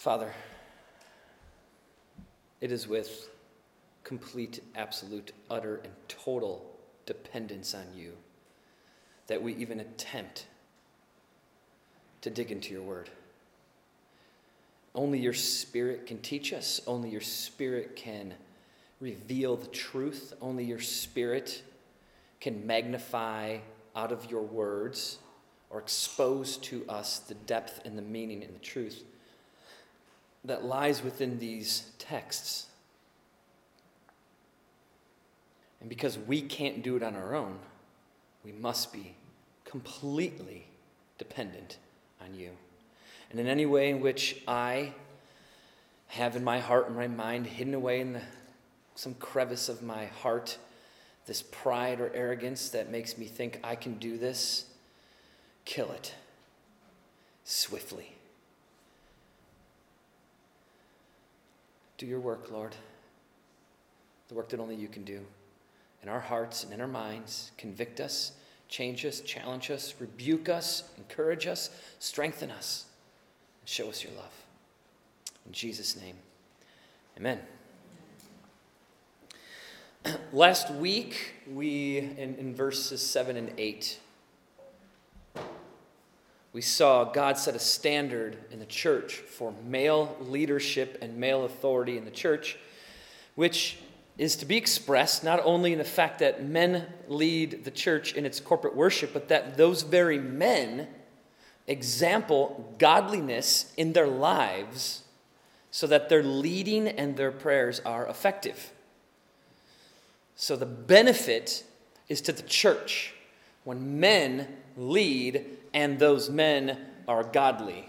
Father, it is with complete, absolute, utter, and total dependence on you that we even attempt to dig into your word. Only your Spirit can teach us. Only your Spirit can reveal the truth. Only your Spirit can magnify out of your words or expose to us the depth and the meaning and the truth that lies within these texts. And because we can't do it on our own, we must be completely dependent on you. And in any way in which I have in my heart and my mind hidden away in some crevice of my heart, this pride or arrogance that makes me think I can do this, kill it swiftly. Do your work, Lord, the work that only you can do in our hearts and in our minds. Convict us, change us, challenge us, rebuke us, encourage us, strengthen us, and show us your love. In Jesus' name, amen. Last week, in verses 7 and 8, we saw God set a standard in the church for male leadership and male authority in the church, which is to be expressed not only in the fact that men lead the church in its corporate worship, but that those very men example godliness in their lives so that their leading and their prayers are effective. So the benefit is to the church when men lead and those men are godly.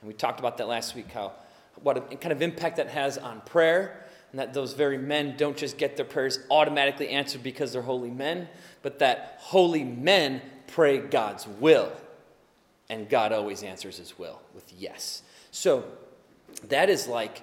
And we talked about that last week, how what kind of impact that has on prayer, and that those very men don't just get their prayers automatically answered because they're holy men, but that holy men pray God's will, and God always answers his will with yes. So that is like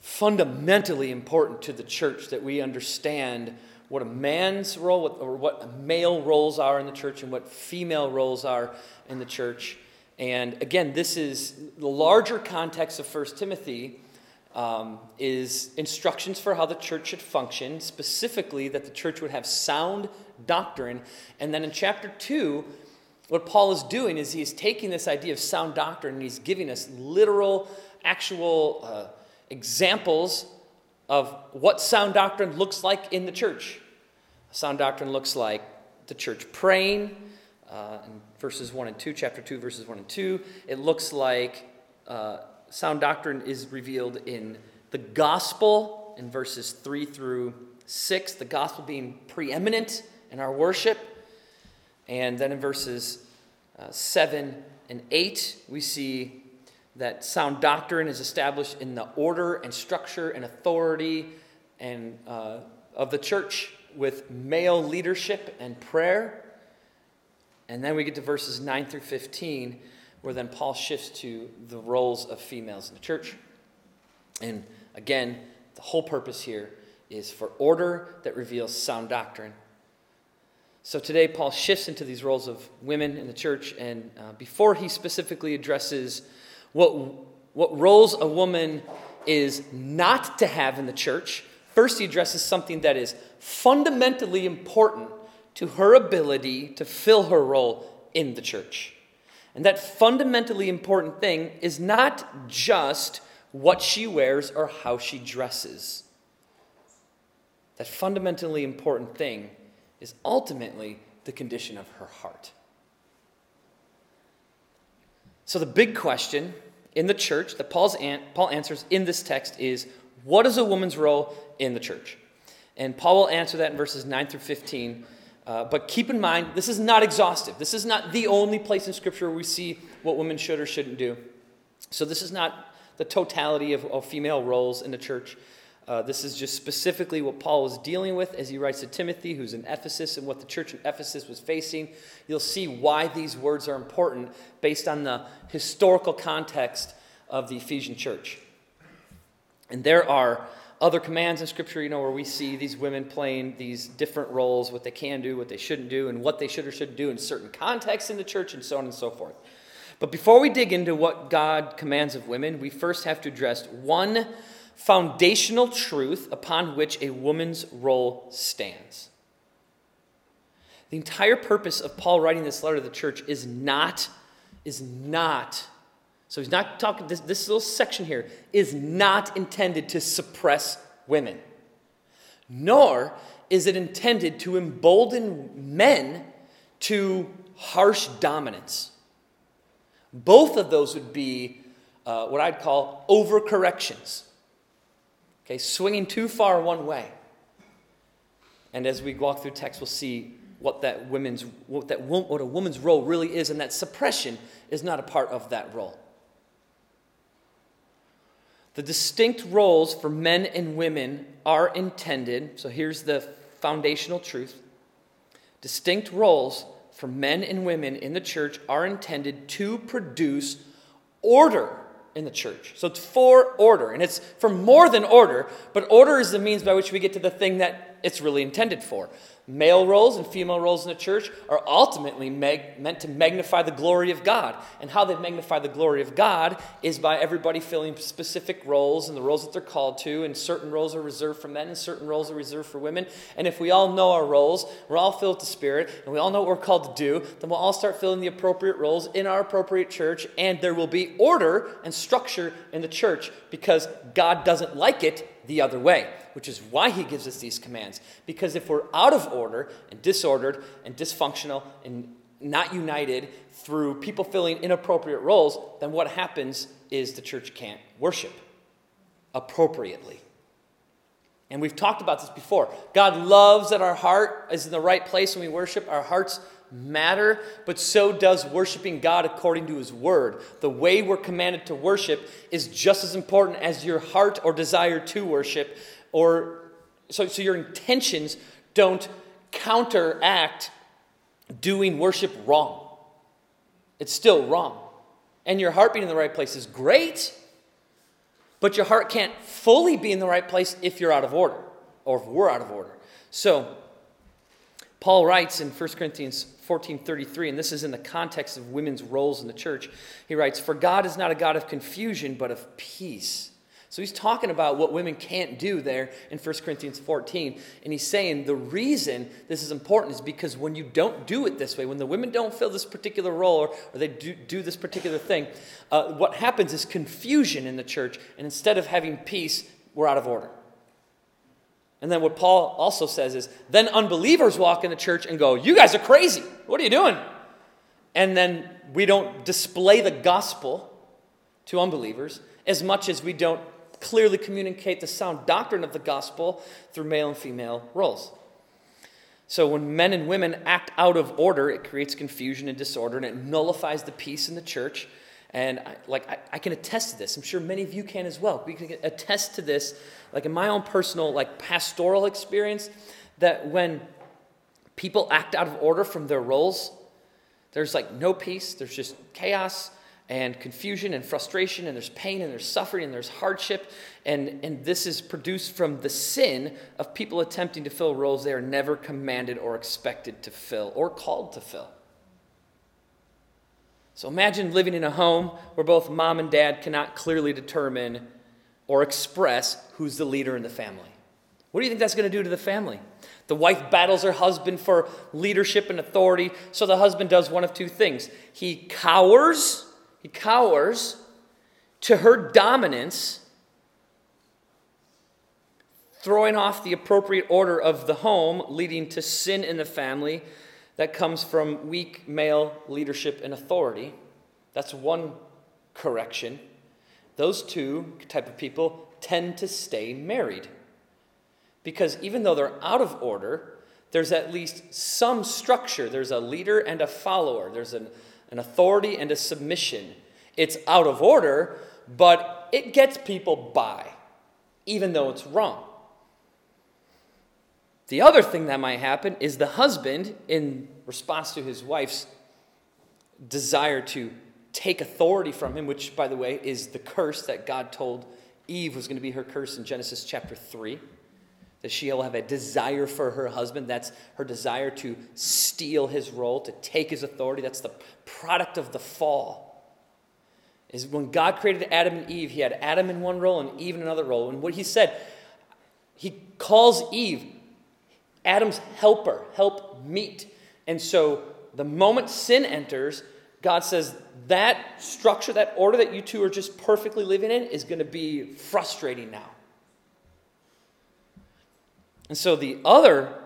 fundamentally important to the church, that we understand what a man's role, or what male roles are in the church and what female roles are in the church. And again, this is the larger context of 1 Timothy is instructions for how the church should function, specifically that the church would have sound doctrine. And then in chapter 2, what Paul is doing is he's taking this idea of sound doctrine and he's giving us literal, actual examples of what sound doctrine looks like in the church. Sound doctrine looks like the church praying, in verses 1 and 2, chapter 2, verses 1 and 2. It looks like sound doctrine is revealed in the gospel in verses 3 through 6, the gospel being preeminent in our worship. And then in verses 7 and 8, we see that sound doctrine is established in the order and structure and authority and of the church with male leadership and prayer. And then we get to verses 9 through 15, where then Paul shifts to the roles of females in the church. And again, the whole purpose here is for order that reveals sound doctrine. So today Paul shifts into these roles of women in the church, and before he specifically addresses what roles a woman is not to have in the church, first he addresses something that is fundamentally important to her ability to fill her role in the church. And that fundamentally important thing is not just what she wears or how she dresses. That fundamentally important thing is ultimately the condition of her heart. So the big question in the church that Paul answers in this text is, what is a woman's role in the church? And Paul will answer that in verses 9 through 15. But keep in mind, this is not exhaustive. This is not the only place in Scripture where we see what women should or shouldn't do. So this is not the totality of female roles in the church. This is just specifically what Paul is dealing with as he writes to Timothy, who's in Ephesus, and what the church in Ephesus was facing. You'll see why these words are important based on the historical context of the Ephesian church. And there are other commands in Scripture, where we see these women playing these different roles, what they can do, what they shouldn't do, and what they should or shouldn't do in certain contexts in the church, and so on and so forth. But before we dig into what God commands of women, we first have to address one foundational truth upon which a woman's role stands. The entire purpose of Paul writing this letter to the church is not, so he's not talking, this little section here is not intended to suppress women, nor is it intended to embolden men to harsh dominance. Both of those would be what I'd call overcorrections. Okay, swinging too far one way. And as we walk through text, we'll see what a woman's role really is, and that suppression is not a part of that role. The distinct roles for men and women are intended, so here's the foundational truth. Distinct roles for men and women in the church are intended to produce order in the church. So it's for order, and it's for more than order, but order is the means by which we get to the thing that it's really intended for. Male roles and female roles in the church are ultimately meant to magnify the glory of God, and how they magnify the glory of God is by everybody filling specific roles and the roles that they're called to, and certain roles are reserved for men and certain roles are reserved for women. And if we all know our roles, we're all filled with the Spirit, and we all know what we're called to do, then we'll all start filling the appropriate roles in our appropriate church, and there will be order and structure in the church, because God doesn't like it the other way, which is why he gives us these commands. Because if we're out of order and disordered and dysfunctional and not united through people filling inappropriate roles, then what happens is the church can't worship appropriately. And we've talked about this before. God loves that our heart is in the right place when we worship. Our hearts matter, but so does worshiping God according to his word. The way we're commanded to worship is just as important as your heart or desire to worship, or so your intentions don't counteract doing worship wrong. It's still wrong. And your heart being in the right place is great, but your heart can't fully be in the right place if you're out of order, or if we're out of order. So Paul writes in 1 Corinthians 14:33, and this is in the context of women's roles in the church. He writes, "For God is not a God of confusion, but of peace." So he's talking about what women can't do there in 1 Corinthians 14. And he's saying the reason this is important is because when you don't do it this way, when the women don't fill this particular role or they do this particular thing, what happens is confusion in the church. And instead of having peace, we're out of order. And then what Paul also says is, then unbelievers walk in the church and go, "You guys are crazy. What are you doing?" And then we don't display the gospel to unbelievers as much as we don't clearly communicate the sound doctrine of the gospel through male and female roles. So when men and women act out of order, it creates confusion and disorder, and it nullifies the peace in the church. And I can attest to this. I'm sure many of you can as well. We can attest to this, like in my own personal, pastoral experience, that when people act out of order from their roles, there's no peace. There's just chaos and confusion and frustration, and there's pain and there's suffering and there's hardship. And this is produced from the sin of people attempting to fill roles they are never commanded or expected to fill or called to fill. So imagine living in a home where both mom and dad cannot clearly determine or express who's the leader in the family. What do you think that's going to do to the family? The wife battles her husband for leadership and authority, so the husband does one of two things. He cowers to her dominance, throwing off the appropriate order of the home, leading to sin in the family. That comes from weak male leadership and authority. That's one correction. Those two type of people tend to stay married, because even though they're out of order, there's at least some structure. There's a leader and a follower. There's an authority and a submission. It's out of order, but it gets people by, even though it's wrong. The other thing that might happen is the husband, in response to his wife's desire to take authority from him, which, by the way, is the curse that God told Eve was going to be her curse in Genesis chapter 3, that she will have a desire for her husband. That's her desire to steal his role, to take his authority. That's the product of the fall. is when God created Adam and Eve, he had Adam in one role and Eve in another role. And what he said, he calls Eve Adam's helper, helpmeet. And so the moment sin enters, God says that structure, that order that you two are just perfectly living in is going to be frustrating now. And so the other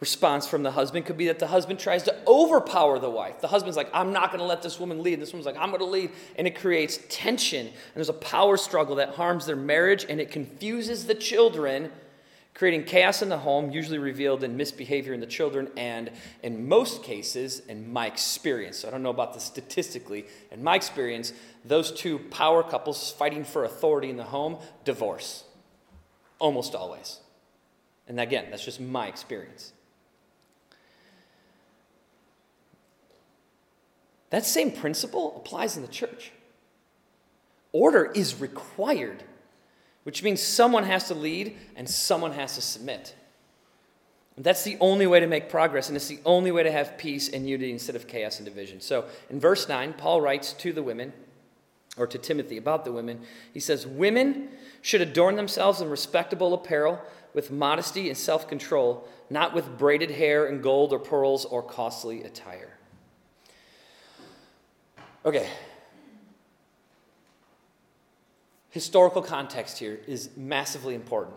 response from the husband could be that the husband tries to overpower the wife. The husband's like, I'm not going to let this woman lead. This woman's like, I'm going to lead. And it creates tension. And there's a power struggle that harms their marriage, and it confuses the children, creating chaos in the home, usually revealed in misbehavior in the children, and in most cases, in my experience, I don't know about this statistically, in my experience, those two power couples fighting for authority in the home divorce almost always. And again, that's just my experience. That same principle applies in the church. Order is required, which means someone has to lead and someone has to submit. And that's the only way to make progress, and it's the only way to have peace and unity instead of chaos and division. So in verse 9, Paul writes to the women, or to Timothy about the women. He says, women should adorn themselves in respectable apparel with modesty and self-control, not with braided hair and gold or pearls or costly attire. Okay. Historical context here is massively important.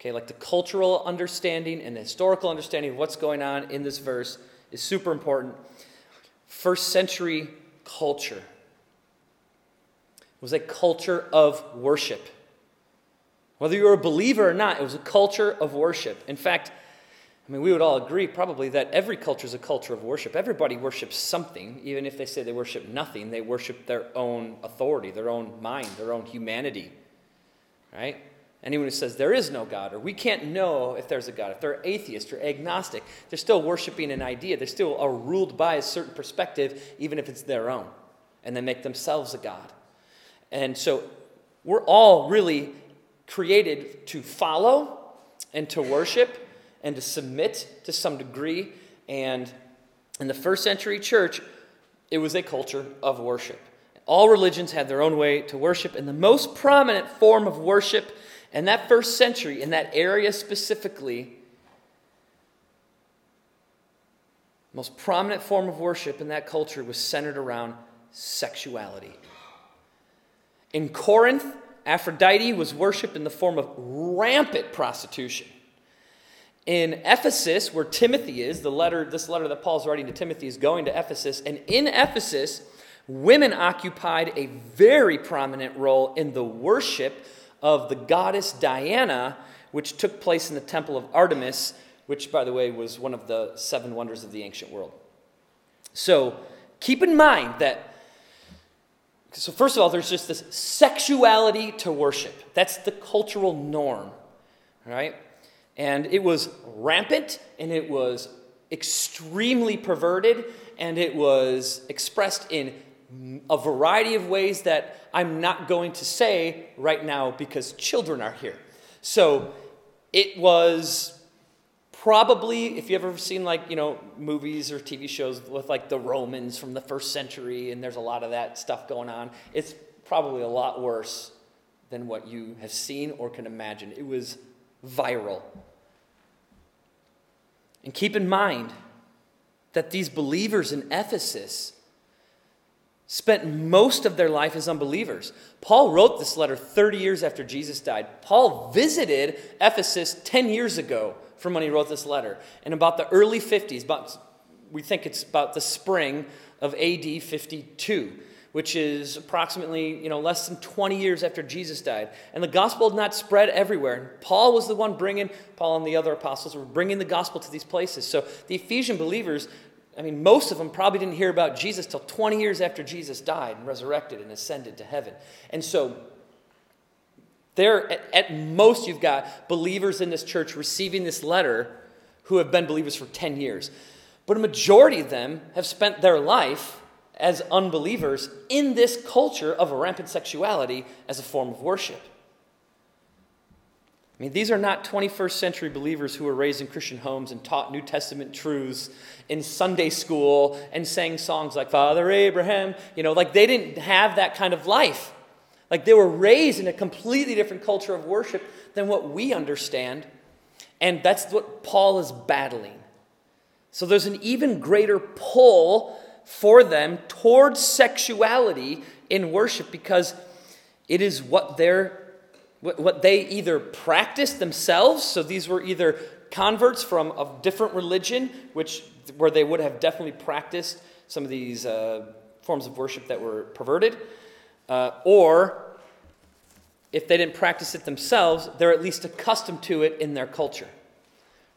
Okay, like the cultural understanding and the historical understanding of what's going on in this verse is super important. First century culture was a culture of worship. Whether you were a believer or not, it was a culture of worship. In fact, I mean, we would all agree probably that every culture is a culture of worship. Everybody worships something. Even if they say they worship nothing, they worship their own authority, their own mind, their own humanity, right? Anyone who says there is no God, or we can't know if there's a God, if they're atheist or agnostic, they're still worshiping an idea. They still are ruled by a certain perspective, even if it's their own, and they make themselves a God. And so we're all really created to follow and to worship and to submit to some degree. And in the first century church, it was a culture of worship. All religions had their own way to worship, and the most prominent form of worship in that first century, in that area specifically, the most prominent form of worship in that culture was centered around sexuality. In Corinth, Aphrodite was worshipped in the form of rampant prostitution. In Ephesus, where Timothy is, this letter that Paul's writing to Timothy is going to Ephesus, and in Ephesus, women occupied a very prominent role in the worship of the goddess Diana, which took place in the temple of Artemis, which, by the way, was one of the seven wonders of the ancient world. So keep in mind that. So first of all, there's just this sexuality to worship. That's the cultural norm, right? And it was rampant, and it was extremely perverted, and it was expressed in a variety of ways that I'm not going to say right now because children are here. So it was probably, if you've ever seen movies or TV shows with the Romans from the first century, and there's a lot of that stuff going on, it's probably a lot worse than what you have seen or can imagine. It was viral. And keep in mind that these believers in Ephesus spent most of their life as unbelievers. Paul wrote this letter 30 years after Jesus died. Paul visited Ephesus 10 years ago from when he wrote this letter. In about the early 50s, we think it's about the spring of AD 52, which is approximately less than 20 years after Jesus died. And the gospel had not spread everywhere. And Paul was the one bringing, Paul and the other apostles were bringing the gospel to these places. So the Ephesian believers, most of them probably didn't hear about Jesus till 20 years after Jesus died and resurrected and ascended to heaven. And so there, at most, you've got believers in this church receiving this letter who have been believers for 10 years. But a majority of them have spent their life as unbelievers in this culture of rampant sexuality as a form of worship. mean, these are not 21st century believers who were raised in Christian homes and taught New Testament truths in Sunday school and sang songs like Father Abraham. You know, like they didn't have that kind of life. Like they were raised in a completely different culture of worship than what we understand. And that's what Paul is battling. So there's an even greater pull for them towards sexuality in worship because it is what they either practiced themselves, so these were either converts from a different religion, where they would have definitely practiced some of these forms of worship that were perverted, or if they didn't practice it themselves, they're at least accustomed to it in their culture,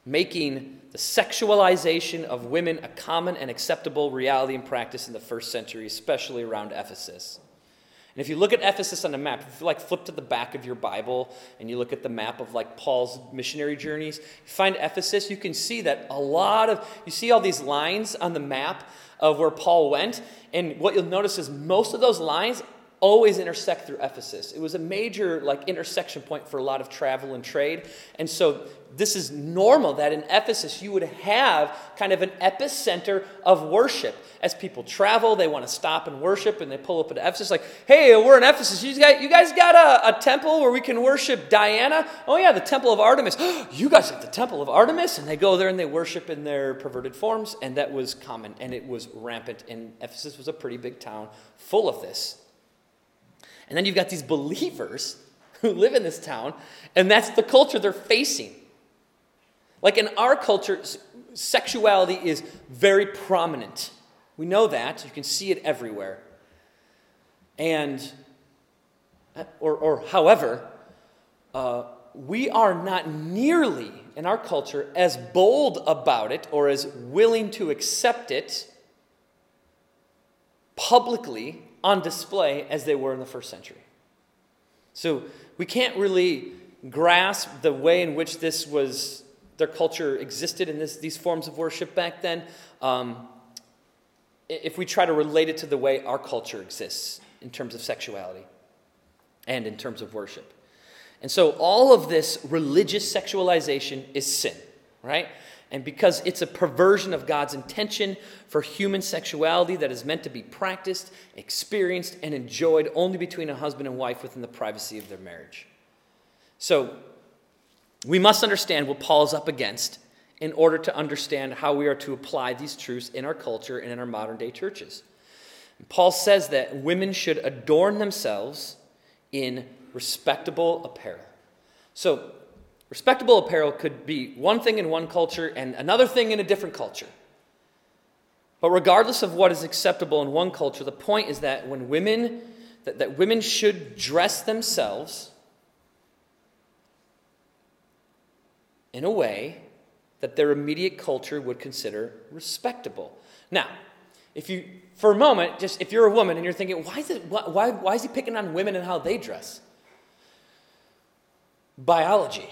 making the sexualization of women a common and acceptable reality and practice in the first century, especially around Ephesus. And if you look at Ephesus on a map, if you flip to the back of your Bible and you look at the map of Paul's missionary journeys, you find Ephesus, you can see that you see all these lines on the map of where Paul went. And what you'll notice is most of those lines always intersect through Ephesus. It was a major intersection point for a lot of travel and trade. And so this is normal that in Ephesus you would have kind of an epicenter of worship. As people travel, they want to stop and worship, and they pull up at Ephesus like, hey, we're in Ephesus. You guys got a temple where we can worship Diana? Oh yeah, the temple of Artemis. You guys have the temple of Artemis? And they go there and they worship in their perverted forms, and that was common, and it was rampant, and Ephesus was a pretty big town full of this. And then you've got these believers who live in this town, and that's the culture they're facing. Like in our culture, sexuality is very prominent. We know that. You can see it everywhere. However, we are not nearly, in our culture, as bold about it or as willing to accept it publicly on display as they were in the first century. So we can't really grasp the way in which their culture existed in these forms of worship back then if we try to relate it to the way our culture exists in terms of sexuality and in terms of worship. And so all of this religious sexualization is sin, right? And because it's a perversion of God's intention for human sexuality that is meant to be practiced, experienced, and enjoyed only between a husband and wife within the privacy of their marriage. So we must understand what Paul is up against in order to understand how we are to apply these truths in our culture and in our modern-day churches. And Paul says that women should adorn themselves in respectable apparel. So respectable apparel could be one thing in one culture and another thing in a different culture. But regardless of what is acceptable in one culture, the point is that women should dress themselves in a way that their immediate culture would consider respectable. Now, if you, for a moment, just if you're a woman and you're thinking, why is he picking on women and how they dress? Biology.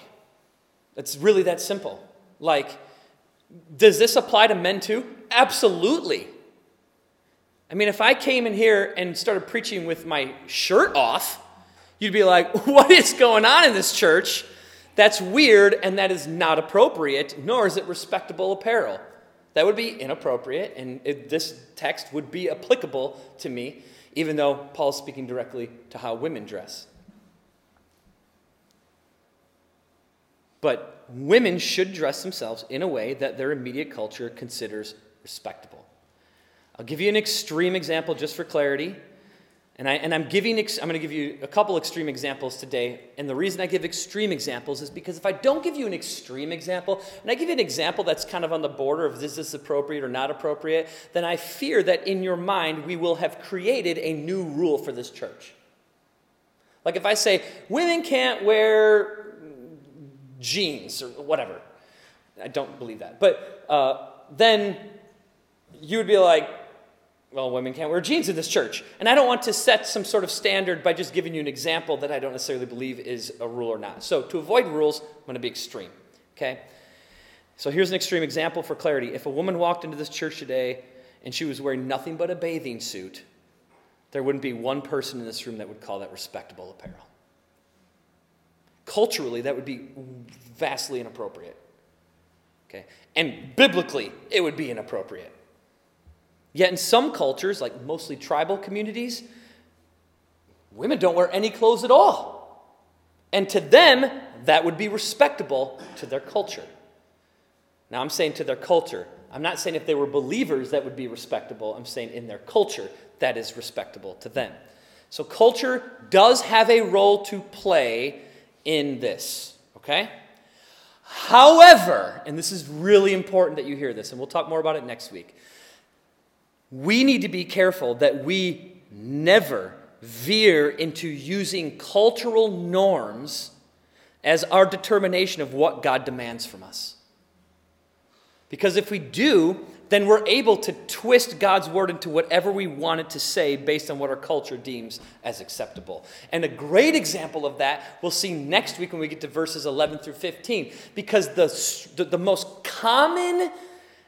It's really that simple. Does this apply to men too? Absolutely. I mean, if I came in here and started preaching with my shirt off, you'd be like, what is going on in this church? That's weird, and that is not appropriate, nor is it respectable apparel. That would be inappropriate, and this text would be applicable to me, even though Paul's speaking directly to how women dress. But women should dress themselves in a way that their immediate culture considers respectable. I'll give you an extreme example just for clarity. I'm going to give you a couple extreme examples today. And the reason I give extreme examples is because if I don't give you an extreme example, and I give you an example that's kind of on the border of is this appropriate or not appropriate, then I fear that in your mind we will have created a new rule for this church. Like if I say, women can't wear jeans or whatever. I don't believe that. But then you would be like, well, women can't wear jeans in this church. And I don't want to set some sort of standard by just giving you an example that I don't necessarily believe is a rule or not. So to avoid rules, I'm going to be extreme, okay? So here's an extreme example for clarity. If a woman walked into this church today and she was wearing nothing but a bathing suit, there wouldn't be one person in this room that would call that respectable apparel. Culturally, that would be vastly inappropriate. Okay? And biblically, it would be inappropriate. Yet in some cultures, like mostly tribal communities, women don't wear any clothes at all. And to them, that would be respectable to their culture. Now, I'm saying to their culture. I'm not saying if they were believers that would be respectable. I'm saying in their culture, that is respectable to them. So culture does have a role to play in this, okay? However, and this is really important that you hear this, and we'll talk more about it next week, we need to be careful that we never veer into using cultural norms as our determination of what God demands from us. Because if we do, then we're able to twist God's word into whatever we want it to say based on what our culture deems as acceptable. And a great example of that we'll see next week when we get to verses 11 through 15. Because the most common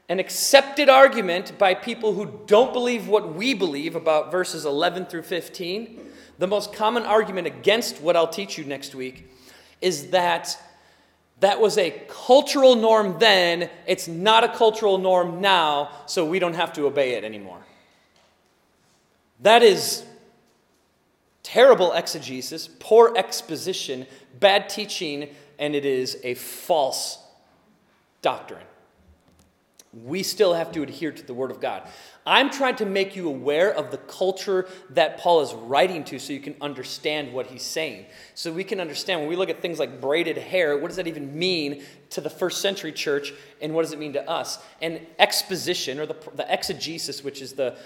an accepted argument by people who don't believe what we believe about verses 11 through 15, the most common argument against what I'll teach you next week is that that was a cultural norm then, it's not a cultural norm now, so we don't have to obey it anymore. That is terrible exegesis, poor exposition, bad teaching, and it is a false doctrine. We still have to adhere to the Word of God. I'm trying to make you aware of the culture that Paul is writing to so you can understand what he's saying. So we can understand when we look at things like braided hair, what does that even mean to the first century church and what does it mean to us? And exposition or the exegesis, which is the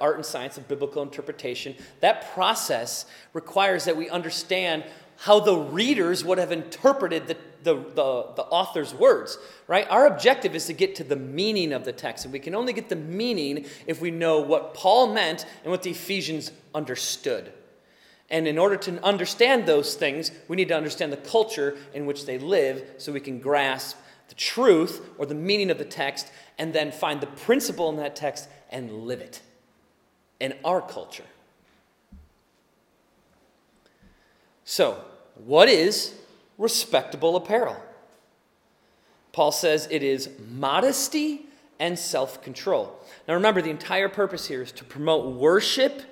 art and science of biblical interpretation, that process requires that we understand how the readers would have interpreted the author's words, right? Our objective is to get to the meaning of the text, and we can only get the meaning if we know what Paul meant and what the Ephesians understood. And in order to understand those things, we need to understand the culture in which they live so we can grasp the truth or the meaning of the text and then find the principle in that text and live it in our culture. So, what is respectable apparel? Paul says it is modesty and self-control. Now remember, the entire purpose here is to promote worship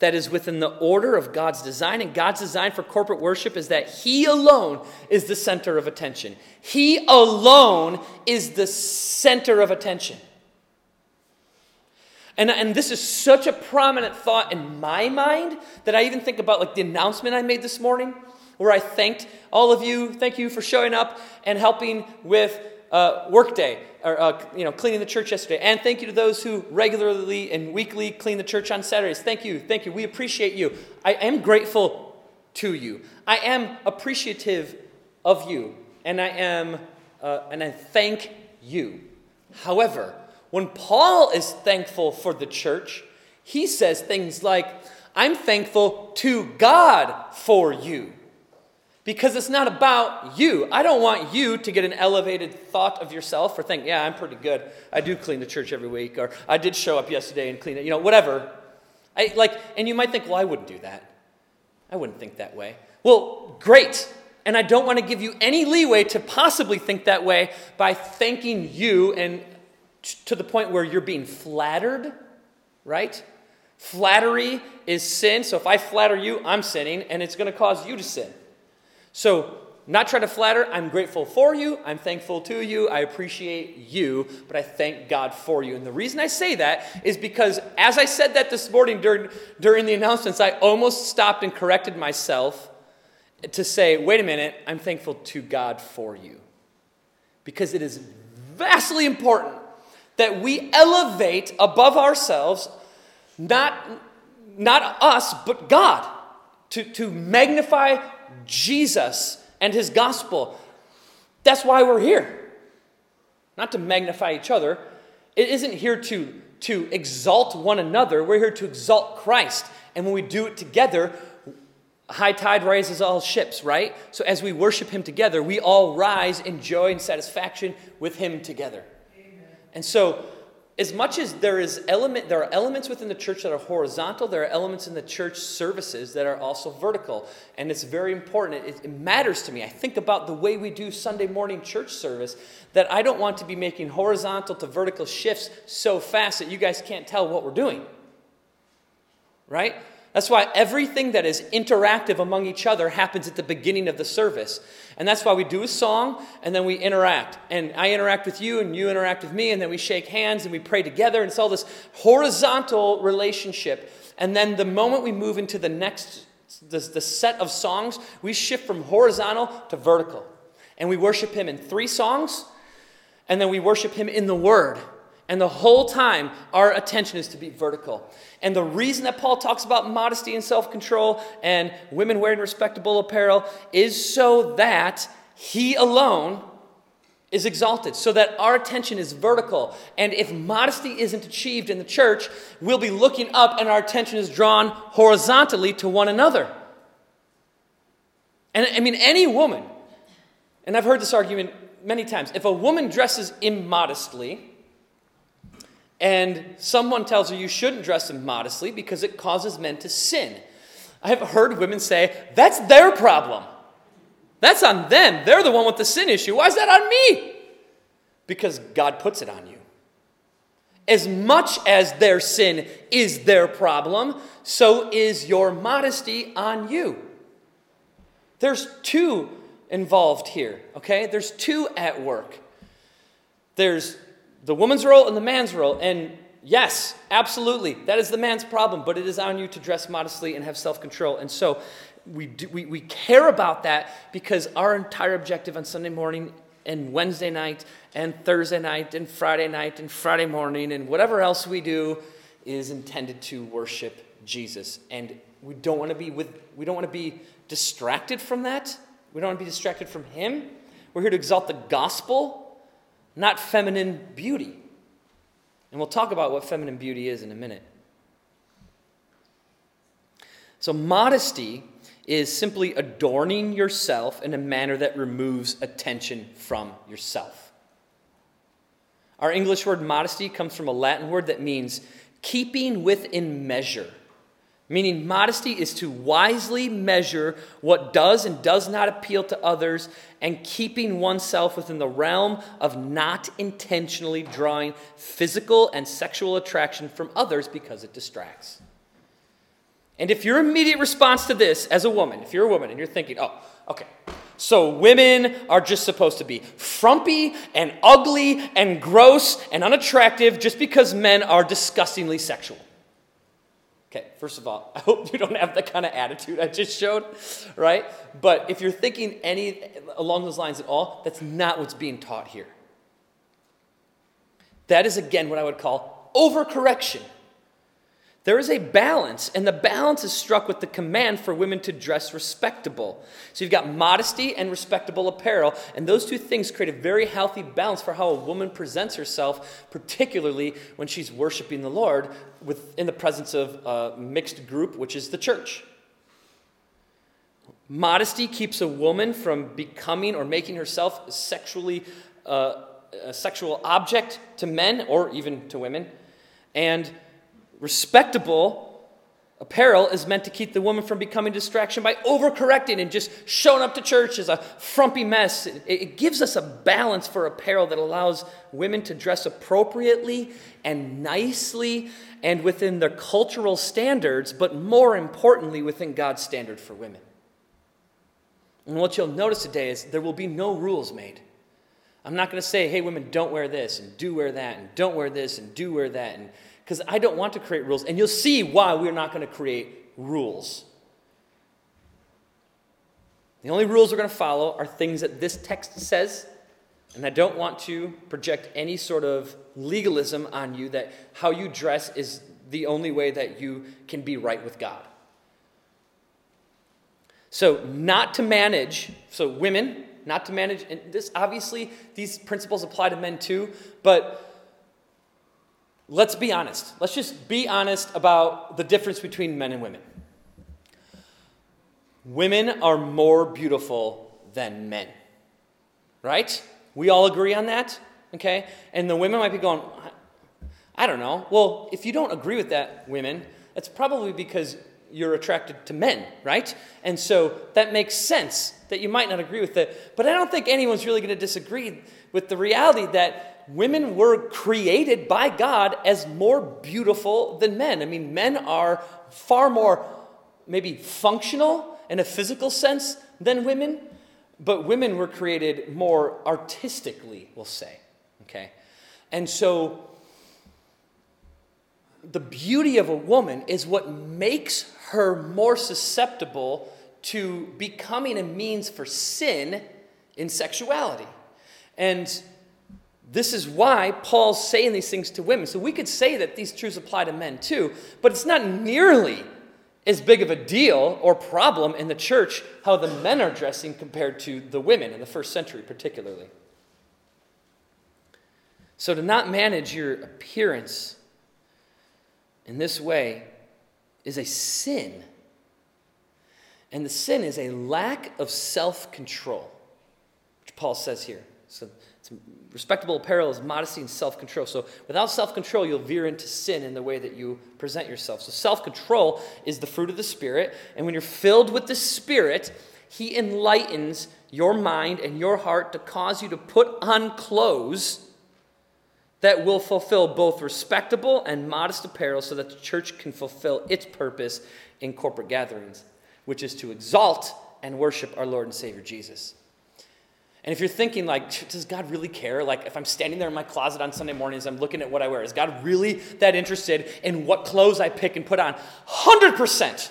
that is within the order of God's design. And God's design for corporate worship is that He alone is the center of attention. He alone is the center of attention. And this is such a prominent thought in my mind that I even think about like the announcement I made this morning, where I thanked all of you, thank you for showing up and helping with workday, or cleaning the church yesterday. And thank you to those who regularly and weekly clean the church on Saturdays. Thank you. We appreciate you. I am grateful to you. I am appreciative of you, and I thank you. However, when Paul is thankful for the church, he says things like, I'm thankful to God for you. Because it's not about you. I don't want you to get an elevated thought of yourself or think, yeah, I'm pretty good. I do clean the church every week, or I did show up yesterday and clean it, whatever. And you might think, well, I wouldn't do that. I wouldn't think that way. Well, great. And I don't want to give you any leeway to possibly think that way by thanking you and to the point where you're being flattered, right? Flattery is sin. So if I flatter you, I'm sinning, and it's going to cause you to sin. So, not trying to flatter, I'm grateful for you, I'm thankful to you, I appreciate you, but I thank God for you. And the reason I say that is because as I said that this morning during the announcements, I almost stopped and corrected myself to say, wait a minute, I'm thankful to God for you. Because it is vastly important that we elevate above ourselves, not us, but God, to magnify Jesus and his gospel. That's why we're here. Not to magnify each other. It isn't here to exalt one another. We're here to exalt Christ. And when we do it together, high tide raises all ships, right? So as we worship him together, we all rise in joy and satisfaction with him together. Amen. And so As much as there are elements within the church that are horizontal, there are elements in the church services that are also vertical. And it's very important. It matters to me. I think about the way we do Sunday morning church service, that I don't want to be making horizontal to vertical shifts so fast that you guys can't tell what we're doing. Right? That's why everything that is interactive among each other happens at the beginning of the service. And that's why we do a song, and then we interact. And I interact with you, and you interact with me, and then we shake hands, and we pray together. And it's all this horizontal relationship. And then the moment we move into the next, the set of songs, we shift from horizontal to vertical. And we worship him in 3 songs, and then we worship him in the Word. And the whole time, our attention is to be vertical. And the reason that Paul talks about modesty and self-control and women wearing respectable apparel is so that he alone is exalted, so that our attention is vertical. And if modesty isn't achieved in the church, we'll be looking up and our attention is drawn horizontally to one another. And I mean, any woman, and I've heard this argument many times, if a woman dresses immodestly, and someone tells her you shouldn't dress immodestly because it causes men to sin, I have heard women say, that's their problem. That's on them. They're the one with the sin issue. Why is that on me? Because God puts it on you. As much as their sin is their problem, so is your modesty on you. There's 2 involved here, okay? There's 2 at work. There's the woman's role and the man's role. And yes, absolutely, that is the man's problem, but it is on you to dress modestly and have self-control. And so we care about that because our entire objective on Sunday morning and Wednesday night and Thursday night and Friday morning and whatever else we do is intended to worship Jesus. And we don't want to be distracted from that. We don't want to be distracted from him. We're here to exalt the gospel, not feminine beauty. And we'll talk about what feminine beauty is in a minute. So modesty is simply adorning yourself in a manner that removes attention from yourself. Our English word modesty comes from a Latin word that means keeping within measure, meaning modesty is to wisely measure what does and does not appeal to others and keeping oneself within the realm of not intentionally drawing physical and sexual attraction from others because it distracts. And if your immediate response to this as a woman, if you're a woman and you're thinking, oh, okay, so women are just supposed to be frumpy and ugly and gross and unattractive just because men are disgustingly sexual. Okay, first of all, I hope you don't have that kind of attitude I just showed, right? But if you're thinking any along those lines at all, that's not what's being taught here. That is, again, what I would call overcorrection. There is a balance, and the balance is struck with the command for women to dress respectable. So you've got modesty and respectable apparel, and those 2 things create a very healthy balance for how a woman presents herself, particularly when she's worshiping the Lord in the presence of a mixed group, which is the church. Modesty keeps a woman from becoming or making herself a sexual object to men or even to women, and respectable apparel is meant to keep the woman from becoming a distraction by overcorrecting and just showing up to church as a frumpy mess. It gives us a balance for apparel that allows women to dress appropriately and nicely and within their cultural standards, but more importantly, within God's standard for women. And what you'll notice today is there will be no rules made. I'm not going to say, hey, women, don't wear this and do wear that and don't wear this and do wear that, and because I don't want to create rules. And you'll see why we're not going to create rules. The only rules we're going to follow are things that this text says. And I don't want to project any sort of legalism on you that how you dress is the only way that you can be right with God. So women, not to manage, and this obviously, these principles apply to men too, but let's be honest. Let's just be honest about the difference between men and women. Women are more beautiful than men, right? We all agree on that, okay? And the women might be going, I don't know. Well, if you don't agree with that, women, that's probably because you're attracted to men, right? And so that makes sense that you might not agree with that. But I don't think anyone's really going to disagree with the reality that women were created by God as more beautiful than men. I mean, men are far more maybe functional in a physical sense than women, but women were created more artistically, we'll say, okay? And so the beauty of a woman is what makes her more susceptible to becoming a means for sin in sexuality. And this is why Paul's saying these things to women. So we could say that these truths apply to men too, but it's not nearly as big of a deal or problem in the church how the men are dressing compared to the women in the first century particularly. So to not manage your appearance in this way is a sin. And the sin is a lack of self-control, which Paul says here. So it's respectable apparel is modesty and self-control. So without self-control, you'll veer into sin in the way that you present yourself. So self-control is the fruit of the Spirit. And when you're filled with the Spirit, he enlightens your mind and your heart to cause you to put on clothes that will fulfill both respectable and modest apparel so that the church can fulfill its purpose in corporate gatherings, which is to exalt and worship our Lord and Savior Jesus. And if you're thinking, like, does God really care? Like, if I'm standing there in my closet on Sunday mornings, I'm looking at what I wear. Is God really that interested in what clothes I pick and put on? 100%.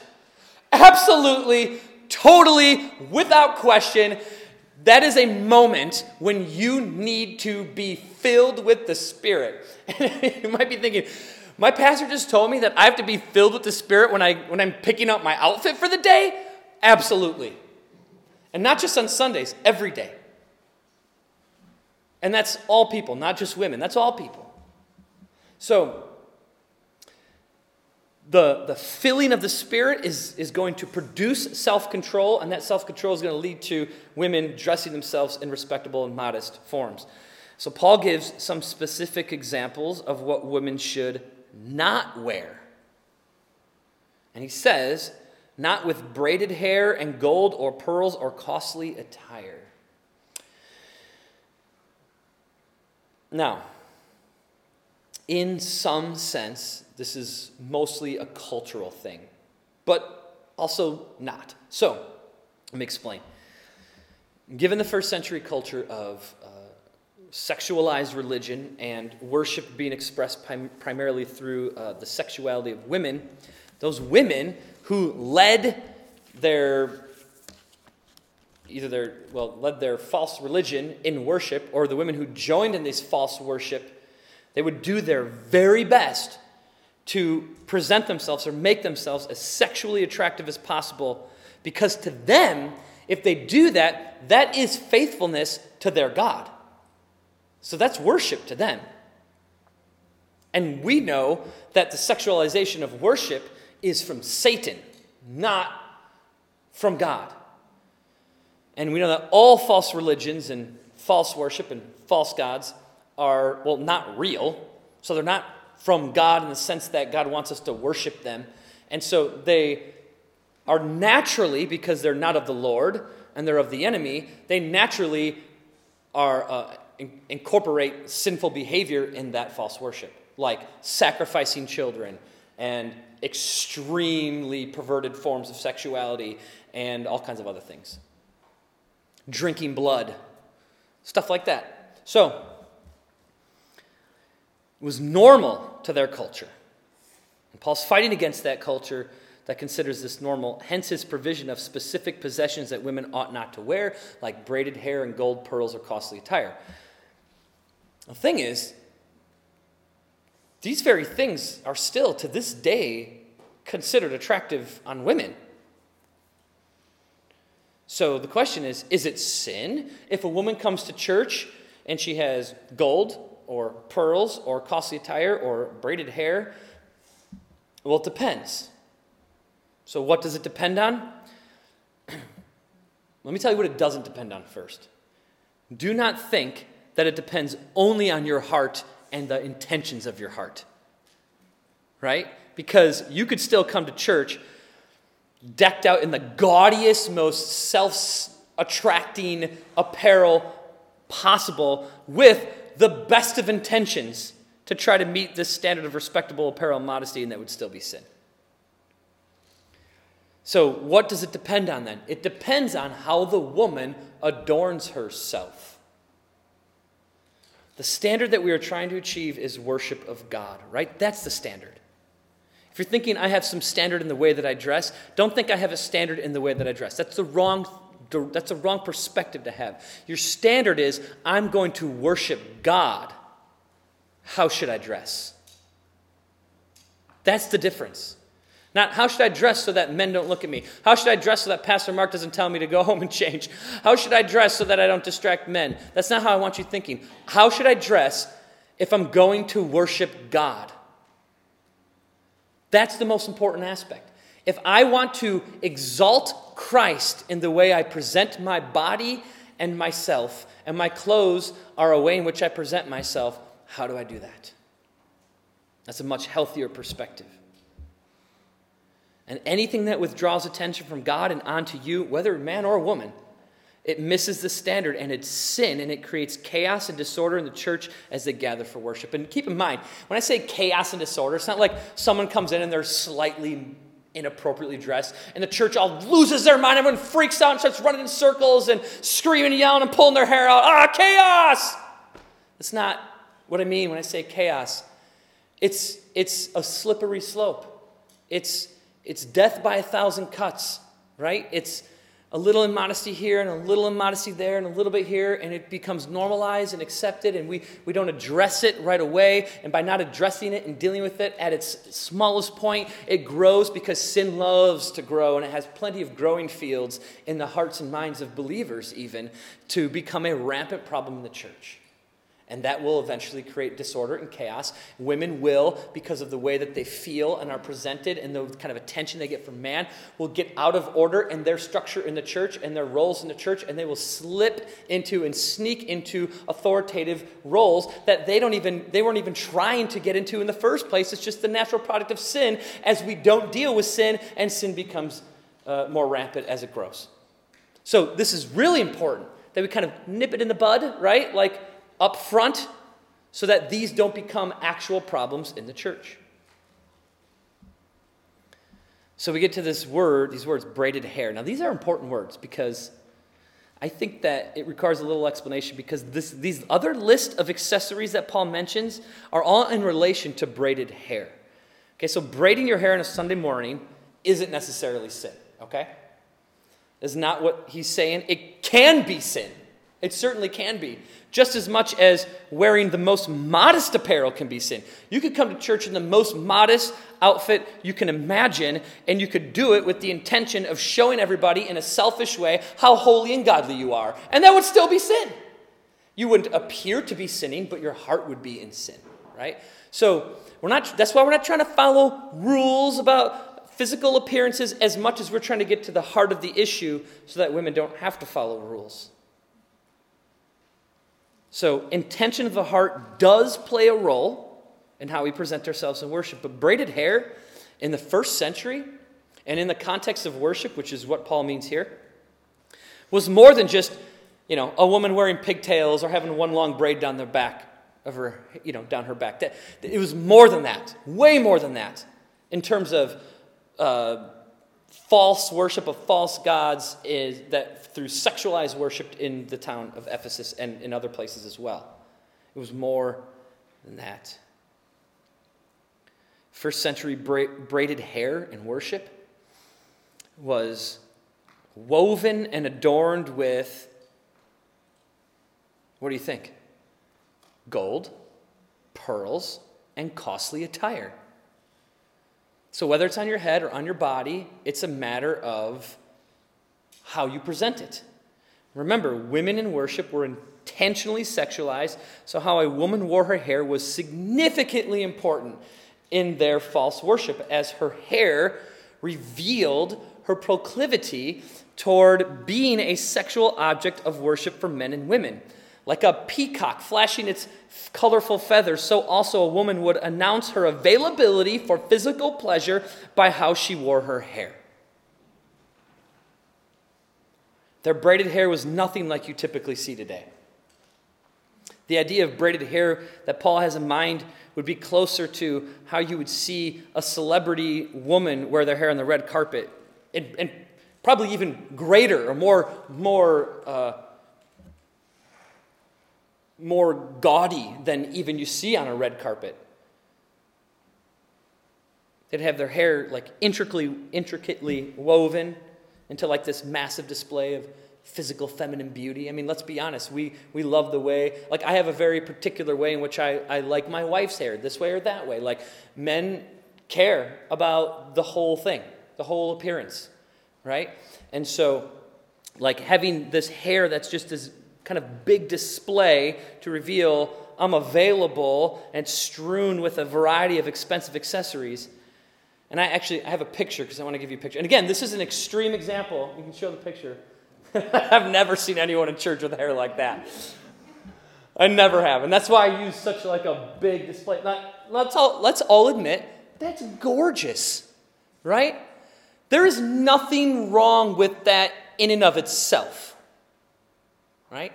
Absolutely, totally, without question. That is a moment when you need to be filled with the Spirit. You might be thinking, my pastor just told me that I have to be filled with the Spirit when I'm picking up my outfit for the day? Absolutely. And not just on Sundays, every day. And that's all people, not just women. That's all people. So the filling of the Spirit is going to produce self-control, and that self-control is going to lead to women dressing themselves in respectable and modest forms. So Paul gives some specific examples of what women should not wear. And he says, not with braided hair and gold or pearls or costly attire. Now, in some sense, this is mostly a cultural thing, but also not. So, let me explain. Given the first century culture of sexualized religion and worship being expressed primarily through the sexuality of women, those women who led their false religion in worship, or the women who joined in this false worship, they would do their very best to present themselves or make themselves as sexually attractive as possible, because to them, if they do that, that is faithfulness to their God. So that's worship to them. And we know that the sexualization of worship is from Satan, not from God. And we know that all false religions and false worship and false gods are, well, not real. So they're not from God in the sense that God wants us to worship them. And so they are naturally, because they're not of the Lord and they're of the enemy, they naturally are incorporate sinful behavior in that false worship, like sacrificing children and extremely perverted forms of sexuality and all kinds of other things. Drinking blood, stuff like that. So it was normal to their culture. And Paul's fighting against that culture that considers this normal, hence his provision of specific possessions that women ought not to wear, like braided hair and gold, pearls, or costly attire. The thing is, these very things are still, to this day, considered attractive on women. So the question is it sin if a woman comes to church and she has gold or pearls, or costly attire, or braided hair? Well, it depends. So what does it depend on? Let me tell you what it doesn't depend on first. Do not think that it depends only on your heart and the intentions of your heart. right? Because you could still come to church decked out in the gaudiest, most self-attracting apparel possible with the best of intentions to try to meet this standard of respectable apparel and modesty, and that would still be sin. So what does it depend on then? It depends on how the woman adorns herself. The standard that we are trying to achieve is worship of God, right? That's the standard. If you're thinking I have some standard in the way that I dress, don't think I have a standard in the way that I dress. That's the wrong perspective to have. Your standard is I'm going to worship God. How should I dress? That's the difference. Not how should I dress so that men don't look at me? How should I dress so that Pastor Mark doesn't tell me to go home and change? How should I dress so that I don't distract men? That's not how I want you thinking. How should I dress if I'm going to worship God? That's the most important aspect. If I want to exalt Christ in the way I present my body and myself, and my clothes are a way in which I present myself, how do I do that? That's a much healthier perspective. And anything that withdraws attention from God and onto you, whether man or woman, it misses the standard and it's sin, and it creates chaos and disorder in the church as they gather for worship. And keep in mind, when I say chaos and disorder, it's not like someone comes in and they're slightly inappropriately dressed and the church all loses their mind. Everyone freaks out and starts running in circles and screaming and yelling and pulling their hair out. Ah, chaos! That's not what I mean when I say chaos. It's a slippery slope. It's death by 1,000 cuts, right? It's a little immodesty here and a little immodesty there and a little bit here, and it becomes normalized and accepted, and we don't address it right away. And by not addressing it and dealing with it at its smallest point, it grows, because sin loves to grow, and it has plenty of growing fields in the hearts and minds of believers even to become a rampant problem in the church. And that will eventually create disorder and chaos. Women will, because of the way that they feel and are presented and the kind of attention they get from man, will get out of order in their structure in the church and their roles in the church, and they will slip into and sneak into authoritative roles that they weren't even trying to get into in the first place. It's just the natural product of sin as we don't deal with sin, and sin becomes more rampant as it grows. So this is really important that we kind of nip it in the bud, right? Like, up front, so that these don't become actual problems in the church. So we get to this word, these words, braided hair. Now, these are important words because I think that it requires a little explanation, because these other list of accessories that Paul mentions are all in relation to braided hair. Okay, so braiding your hair on a Sunday morning isn't necessarily sin, okay? That's not what he's saying. It can be sin. It certainly can be, just as much as wearing the most modest apparel can be sin. You could come to church in the most modest outfit you can imagine, and you could do it with the intention of showing everybody in a selfish way how holy and godly you are, and that would still be sin. You wouldn't appear to be sinning, but your heart would be in sin, right? So that's why we're not trying to follow rules about physical appearances as much as we're trying to get to the heart of the issue so that women don't have to follow rules. So intention of the heart does play a role in how we present ourselves in worship. But braided hair in the first century and in the context of worship, which is what Paul means here, was more than just, a woman wearing pigtails or having one long braid down the back of her, down her back. It was more than that, way more than that, in terms of false worship of false gods through sexualized worship in the town of Ephesus and in other places as well. It was more than that. First century braided hair in worship was woven and adorned with, what do you think? Gold, pearls, and costly attire. So whether it's on your head or on your body, it's a matter of how you present it. Remember, women in worship were intentionally sexualized, so how a woman wore her hair was significantly important in their false worship, as her hair revealed her proclivity toward being a sexual object of worship for men and women. Like a peacock flashing its colorful feathers, so also a woman would announce her availability for physical pleasure by how she wore her hair. Their braided hair was nothing like you typically see today. The idea of braided hair that Paul has in mind would be closer to how you would see a celebrity woman wear their hair on the red carpet. And probably even greater or more gaudy than even you see on a red carpet. They'd have their hair like intricately woven into like this massive display of physical feminine beauty. I mean, let's be honest. We love the way, like I have a very particular way in which I like my wife's hair, this way or that way. Like men care about the whole thing, the whole appearance, right? And so like having this hair that's just this kind of big display to reveal I'm available and strewn with a variety of expensive accessories. And I have a picture because I want to give you a picture. And again, this is an extreme example. You can show the picture. I've never seen anyone in church with hair like that. I never have. And that's why I use such like a big display. Now, let's all admit, that's gorgeous, right? There is nothing wrong with that in and of itself, right?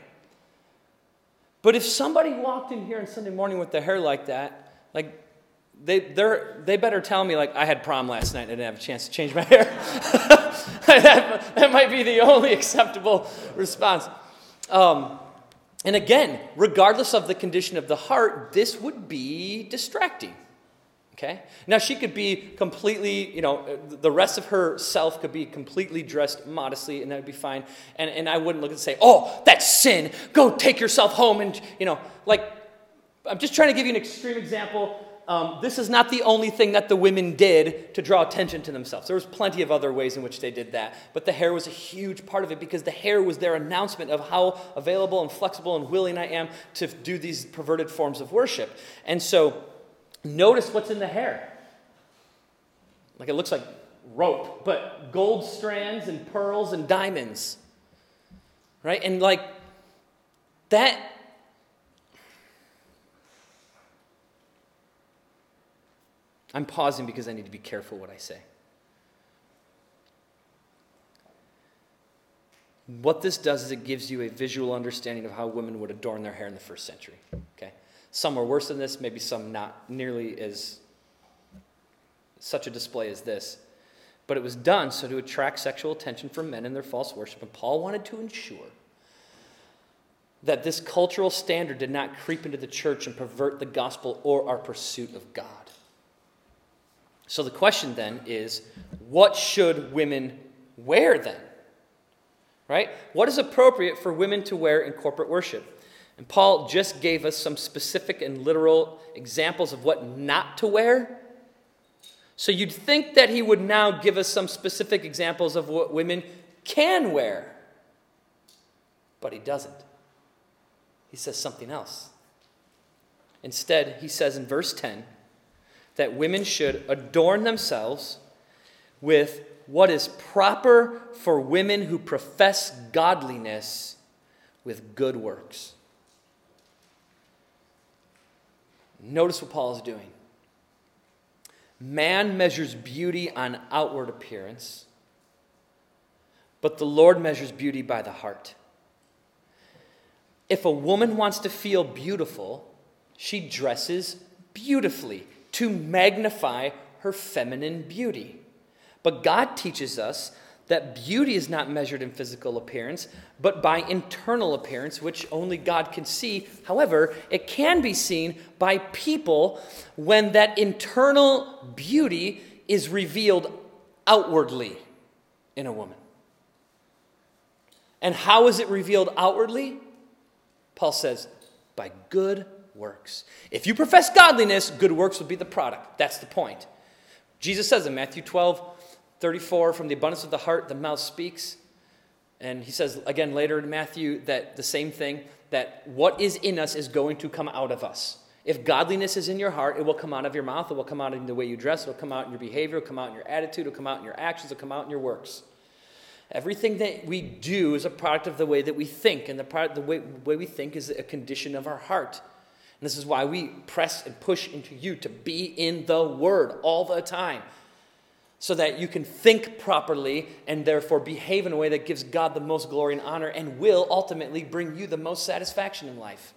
But if somebody walked in here on Sunday morning with their hair like that, like they better tell me, like, I had prom last night and I didn't have a chance to change my hair. That might be the only acceptable response. And again, regardless of the condition of the heart, this would be distracting. Okay? Now, she could be completely, the rest of herself could be completely dressed modestly, and that would be fine. And I wouldn't look and say, oh, that's sin. Go take yourself home. And, I'm just trying to give you an extreme example. This is not the only thing that the women did to draw attention to themselves. There was plenty of other ways in which they did that. But the hair was a huge part of it because the hair was their announcement of how available and flexible and willing I am to do these perverted forms of worship. And so notice what's in the hair. Like it looks like rope, but gold strands and pearls and diamonds. Right? And like that. I'm pausing because I need to be careful what I say. What this does is it gives you a visual understanding of how women would adorn their hair in the first century. Okay? Some were worse than this, maybe some not nearly as such a display as this. But it was done so to attract sexual attention from men in their false worship. And Paul wanted to ensure that this cultural standard did not creep into the church and pervert the gospel or our pursuit of God. So the question then is, what should women wear then? Right? What is appropriate for women to wear in corporate worship? And Paul just gave us some specific and literal examples of what not to wear. So you'd think that he would now give us some specific examples of what women can wear. But he doesn't. He says something else. Instead, he says in verse 10 that women should adorn themselves with what is proper for women who profess godliness with good works. Notice what Paul is doing. Man measures beauty on outward appearance, but the Lord measures beauty by the heart. If a woman wants to feel beautiful, she dresses beautifully to magnify her feminine beauty. But God teaches us that beauty is not measured in physical appearance, but by internal appearance, which only God can see. However, it can be seen by people when that internal beauty is revealed outwardly in a woman. And how is it revealed outwardly? Paul says, by good works. If you profess godliness, good works would be the product. That's the point. Jesus says in Matthew 12, 34, from the abundance of the heart, the mouth speaks. And he says again later in Matthew that the same thing, that what is in us is going to come out of us. If godliness is in your heart, it will come out of your mouth. It will come out in the way you dress. It will come out in your behavior. It will come out in your attitude. It will come out in your actions. It will come out in your works. Everything that we do is a product of the way that we think, and the way we think is a condition of our heart. And this is why we press and push into you to be in the Word all the time, so that you can think properly and therefore behave in a way that gives God the most glory and honor and will ultimately bring you the most satisfaction in life.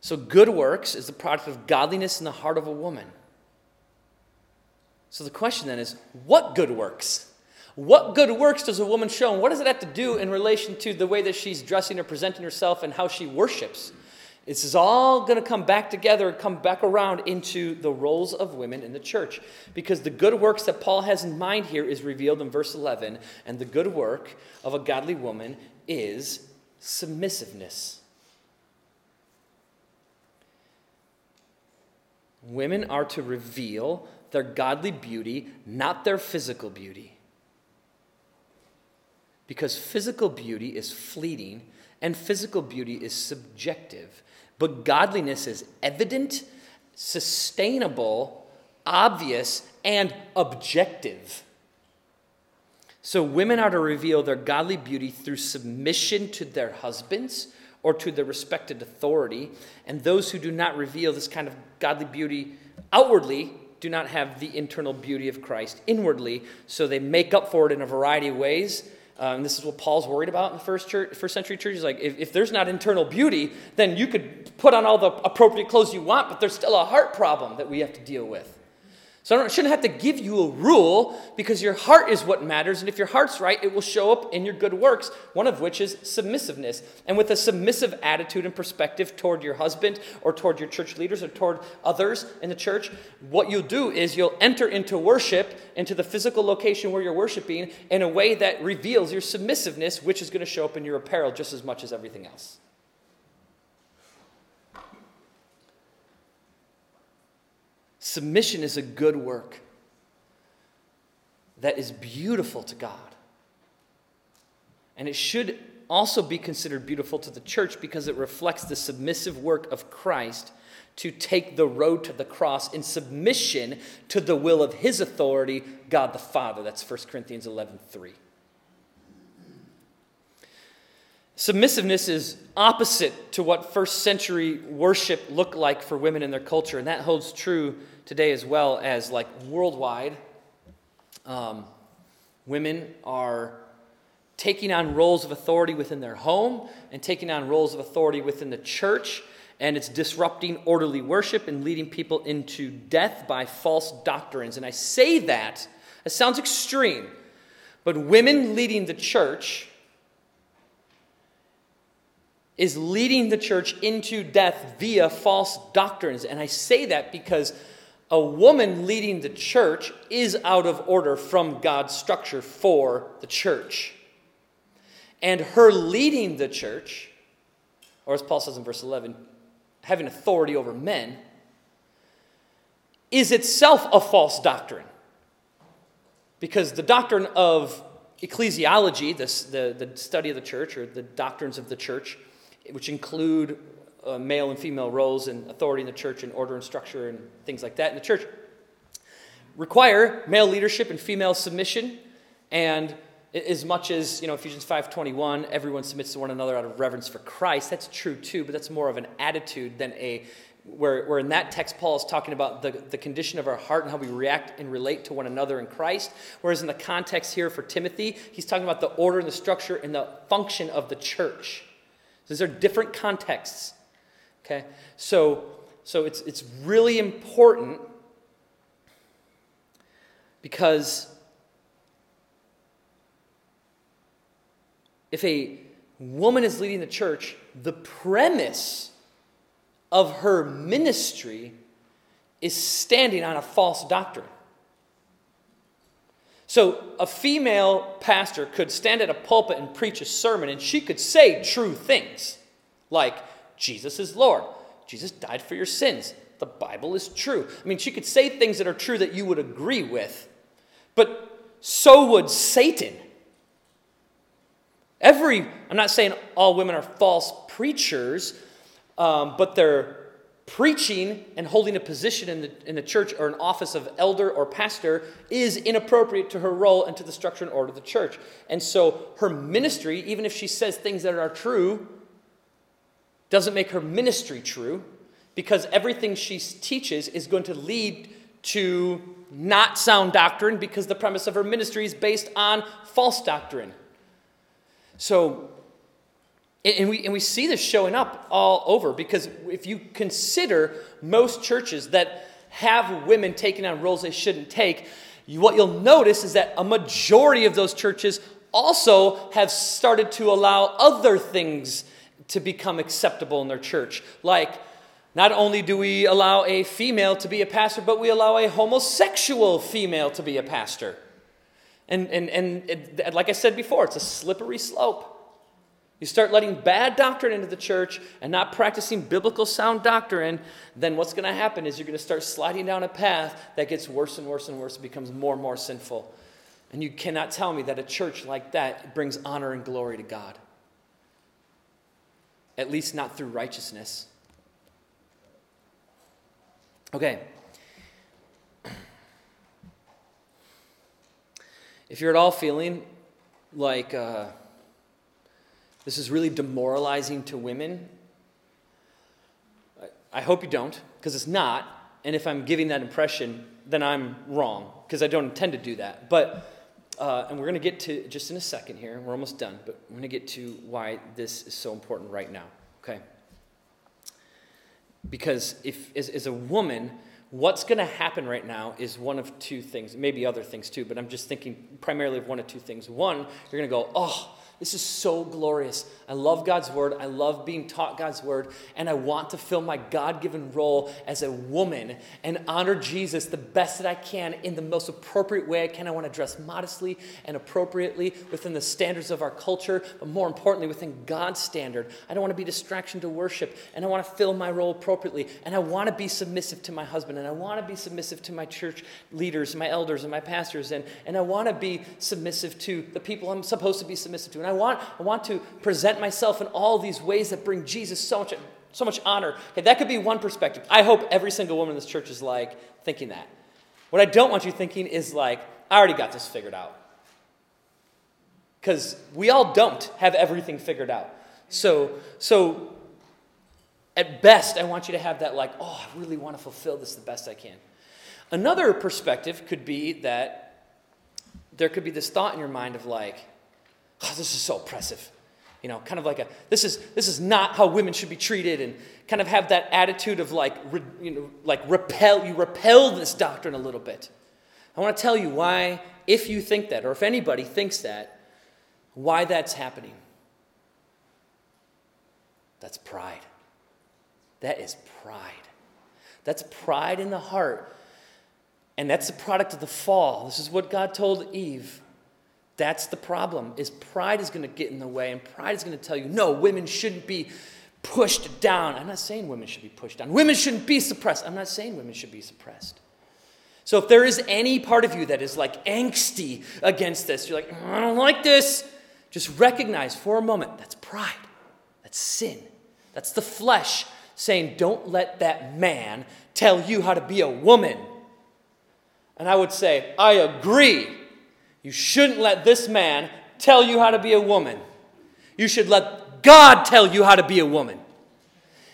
So good works is the product of godliness in the heart of a woman. So the question then is, what good works? What good works does a woman show? And what does it have to do in relation to the way that she's dressing or presenting herself and how she worships? This is all going to come back together and come back around into the roles of women in the church. Because the good works that Paul has in mind here is revealed in verse 11. And the good work of a godly woman is submissiveness. Women are to reveal their godly beauty, not their physical beauty. Because physical beauty is fleeting and physical beauty is subjective. But godliness is evident, sustainable, obvious, and objective. So women are to reveal their godly beauty through submission to their husbands or to their respected authority. And those who do not reveal this kind of godly beauty outwardly do not have the internal beauty of Christ inwardly, so they make up for it in a variety of ways. And this is what Paul's worried about in the first century church. He's like, if there's not internal beauty, then you could put on all the appropriate clothes you want, but there's still a heart problem that we have to deal with. So I shouldn't have to give you a rule, because your heart is what matters. And if your heart's right, it will show up in your good works, one of which is submissiveness. And with a submissive attitude and perspective toward your husband or toward your church leaders or toward others in the church, what you'll do is you'll enter into worship, into the physical location where you're worshiping, in a way that reveals your submissiveness, which is going to show up in your apparel just as much as everything else. Submission is a good work that is beautiful to God. And it should also be considered beautiful to the church, because it reflects the submissive work of Christ to take the road to the cross in submission to the will of his authority, God the Father. That's 1 Corinthians 11:3. Submissiveness is opposite to what first century worship looked like for women in their culture, and that holds true today as well as like worldwide. Women are taking on roles of authority within their home and taking on roles of authority within the church, and it's disrupting orderly worship and leading people into death by false doctrines. And I say that, it sounds extreme, but women leading the church is leading the church into death via false doctrines. And I say that because a woman leading the church is out of order from God's structure for the church. And her leading the church, or as Paul says in verse 11, having authority over men, is itself a false doctrine. Because the doctrine of ecclesiology, the study of the church, or the doctrines of the church, which include male and female roles and authority in the church and order and structure and things like that in the church, require male leadership and female submission. And as much as, Ephesians 5.21, everyone submits to one another out of reverence for Christ, that's true too, but that's more of an attitude than where in that text Paul is talking about the condition of our heart and how we react and relate to one another in Christ. Whereas in the context here for Timothy, he's talking about the order and the structure and the function of the church. These are different contexts, okay? So it's really important, because if a woman is leading the church, the premise of her ministry is standing on a false doctrine. So a female pastor could stand at a pulpit and preach a sermon, and she could say true things like, Jesus is Lord, Jesus died for your sins, the Bible is true. I mean, she could say things that are true that you would agree with, but so would Satan. I'm not saying all women are false preachers, but they're preaching and holding a position in the church or an office of elder or pastor is inappropriate to her role and to the structure and order of the church. And so her ministry, even if she says things that are true, doesn't make her ministry true, because everything she teaches is going to lead to not sound doctrine, because the premise of her ministry is based on false doctrine. So, and we see this showing up all over, because if you consider most churches that have women taking on roles they shouldn't take, what you'll notice is that a majority of those churches also have started to allow other things to become acceptable in their church. Like, not only do we allow a female to be a pastor, but we allow a homosexual female to be a pastor. And like I said before, it's a slippery slope. You start letting bad doctrine into the church and not practicing biblical sound doctrine, then what's going to happen is you're going to start sliding down a path that gets worse and worse and worse and becomes more and more sinful. And you cannot tell me that a church like that brings honor and glory to God. At least not through righteousness. Okay. If you're at all feeling like this is really demoralizing to women, I hope you don't, because it's not. And if I'm giving that impression, then I'm wrong, because I don't intend to do that. But and we're going to get to, just in a second here, we're almost done, but I'm going to get to why this is so important right now, okay? Because if as a woman, what's going to happen right now is one of two things, maybe other things too, but I'm just thinking primarily of one of two things. One, you're going to go, oh, this is so glorious. I love God's word. I love being taught God's word. And I want to fill my God-given role as a woman and honor Jesus the best that I can in the most appropriate way I can. I want to dress modestly and appropriately within the standards of our culture, but more importantly, within God's standard. I don't want to be a distraction to worship, and I want to fill my role appropriately. And I want to be submissive to my husband, and I want to be submissive to my church leaders, my elders, and my pastors, and I want to be submissive to the people I'm supposed to be submissive to. And I want to present myself in all these ways that bring Jesus so much honor. Okay, that could be one perspective. I hope every single woman in this church is like thinking that. What I don't want you thinking is like, I already got this figured out. Because we all don't have everything figured out. So at best, I want you to have that like, oh, I really want to fulfill this the best I can. Another perspective could be that there could be this thought in your mind of like, oh, this is so oppressive, you know, kind of like this is not how women should be treated, and kind of have that attitude of like, repel this doctrine a little bit. I want to tell you why, if you think that, or if anybody thinks that, why that's happening. That's pride. That is pride. That's pride in the heart, and that's the product of the fall. This is what God told Eve. That's the problem, is pride is going to get in the way, and pride is going to tell you, no, women shouldn't be pushed down. I'm not saying women should be pushed down. Women shouldn't be suppressed. I'm not saying women should be suppressed. So if there is any part of you that is like angsty against this, you're like, I don't like this, just recognize for a moment, that's pride. That's sin. That's the flesh saying, don't let that man tell you how to be a woman. And I would say, I agree. You shouldn't let this man tell you how to be a woman. You should let God tell you how to be a woman.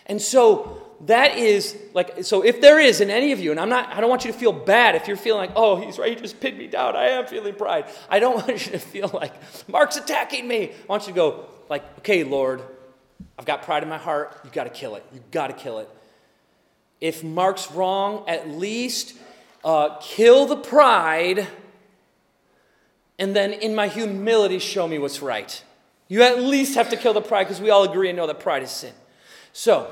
And so that is like, so if there is in any of you, and I don't want you to feel bad if you're feeling like, oh, he's right, he just pinned me down. I am feeling pride. I don't want you to feel like Mark's attacking me. I want you to go like, okay, Lord, I've got pride in my heart. You've got to kill it. You've got to kill it. If Mark's wrong, at least kill the pride. And then in my humility, show me what's right. You at least have to kill the pride, because we all agree and know that pride is sin. So,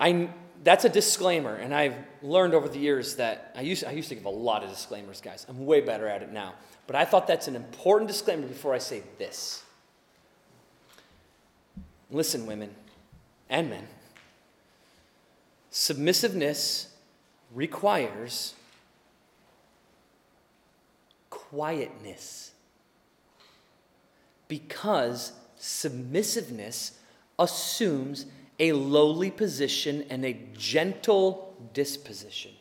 that's a disclaimer. And I've learned over the years that I used to give a lot of disclaimers, guys. I'm way better at it now. But I thought that's an important disclaimer before I say this. Listen, women and men. Submissiveness requires quietness, because submissiveness assumes a lowly position and a gentle disposition.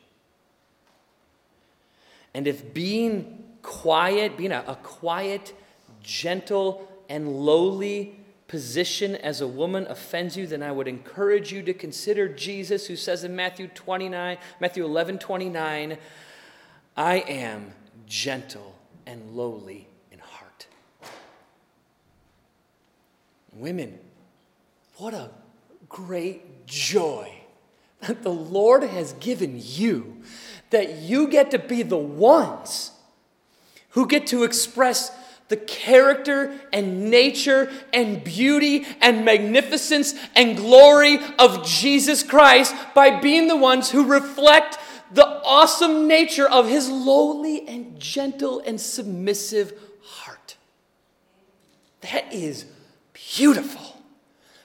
And if being quiet, being a quiet, gentle, and lowly position as a woman offends you, then I would encourage you to consider Jesus, who says in Matthew 11, 29, I am gentle and lowly in heart. Women, what a great joy that the Lord has given you, that you get to be the ones who get to express the character and nature and beauty and magnificence and glory of Jesus Christ by being the ones who reflect the awesome nature of his lowly and gentle and submissive heart. That is beautiful.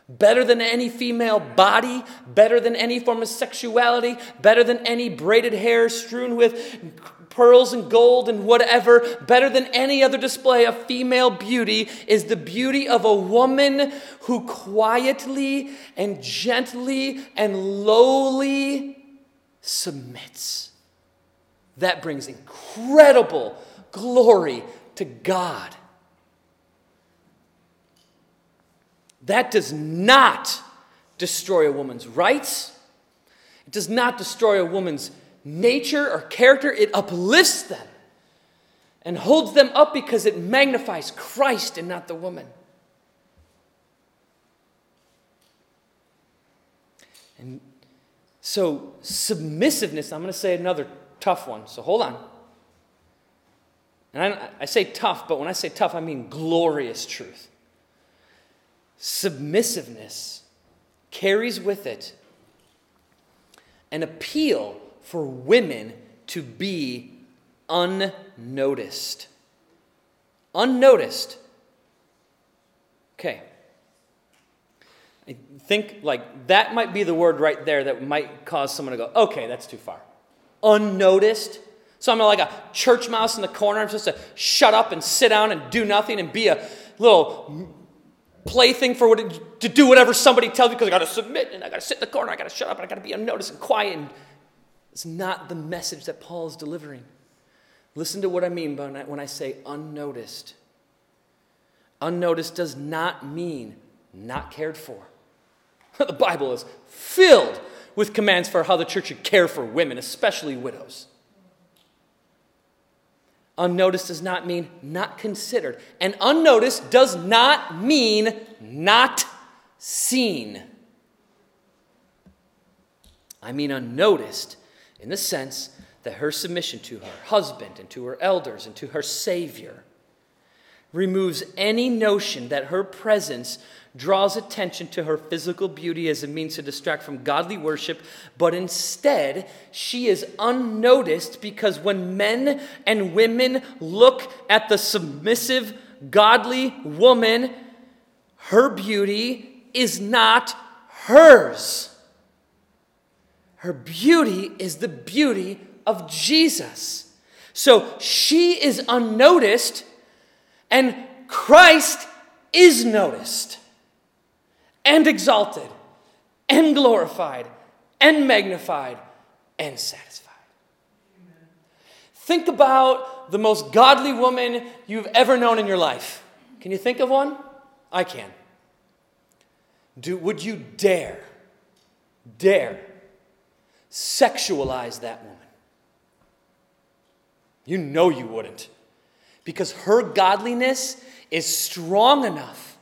Better than any female body, better than any form of sexuality, better than any braided hair strewn with pearls and gold and whatever, better than any other display of female beauty is the beauty of a woman who quietly and gently and lowly submits. That brings incredible glory to God. That does not destroy a woman's rights. It does not destroy a woman's nature or character. It uplifts them and holds them up because it magnifies Christ and not the woman. And so submissiveness, I'm going to say another tough one, so hold on. And I say tough, but when I say tough, I mean glorious truth. Submissiveness carries with it an appeal for women to be unnoticed. Unnoticed. Okay. I think like that might be the word right there that might cause someone to go, okay, that's too far. Unnoticed. So I'm like a church mouse in the corner. I'm supposed to shut up and sit down and do nothing and be a little plaything for what to do whatever somebody tells me because I got to submit and I got to sit in the corner, I got to shut up and I got to be unnoticed and quiet. And it's not the message that Paul is delivering. Listen to what I mean when I say unnoticed. Unnoticed does not mean not cared for. The Bible is filled with commands for how the church should care for women, especially widows. Unnoticed does not mean not considered. And unnoticed does not mean not seen. I mean unnoticed in the sense that her submission to her husband and to her elders and to her Savior removes any notion that her presence draws attention to her physical beauty as a means to distract from godly worship, but instead she is unnoticed because when men and women look at the submissive, godly woman, her beauty is not hers. Her beauty is the beauty of Jesus. So she is unnoticed and Christ is noticed and exalted, and glorified, and magnified, and satisfied. Amen. Think about the most godly woman you've ever known in your life. Can you think of one? I can. Would you dare sexualize that woman? You know you wouldn't. Because her godliness is strong enough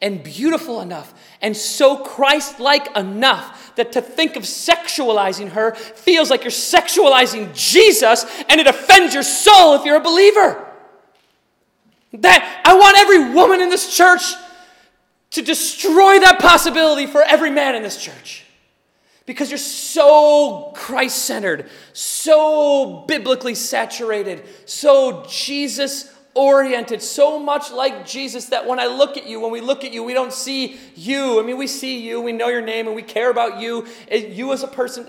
and beautiful enough, and so Christ-like enough that to think of sexualizing her feels like you're sexualizing Jesus, and it offends your soul if you're a believer. That I want every woman in this church to destroy that possibility for every man in this church. Because you're so Christ-centered, so biblically saturated, so Jesus-oriented, so much like Jesus that when we look at you, we don't see you. I mean, we see you, we know your name, and we care about you as a person.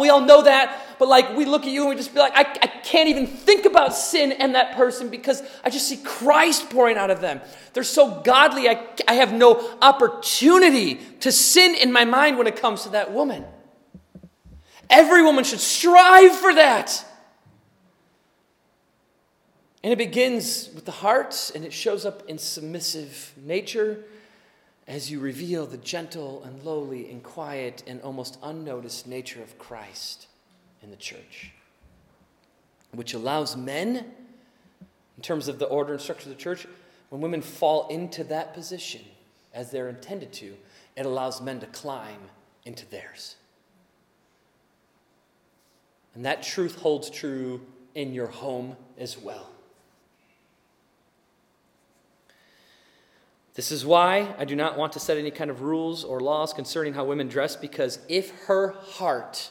We all know that, but like we look at you and we just be like, I can't even think about sin and that person because I just see Christ pouring out of them. They're so godly, I have no opportunity to sin in my mind when it comes to that woman. Every woman should strive for that. And it begins with the heart, and it shows up in submissive nature as you reveal the gentle and lowly and quiet and almost unnoticed nature of Christ in the church, which allows men, in terms of the order and structure of the church, when women fall into that position as they're intended to, it allows men to climb into theirs. And that truth holds true in your home as well. This is why I do not want to set any kind of rules or laws concerning how women dress, because if her heart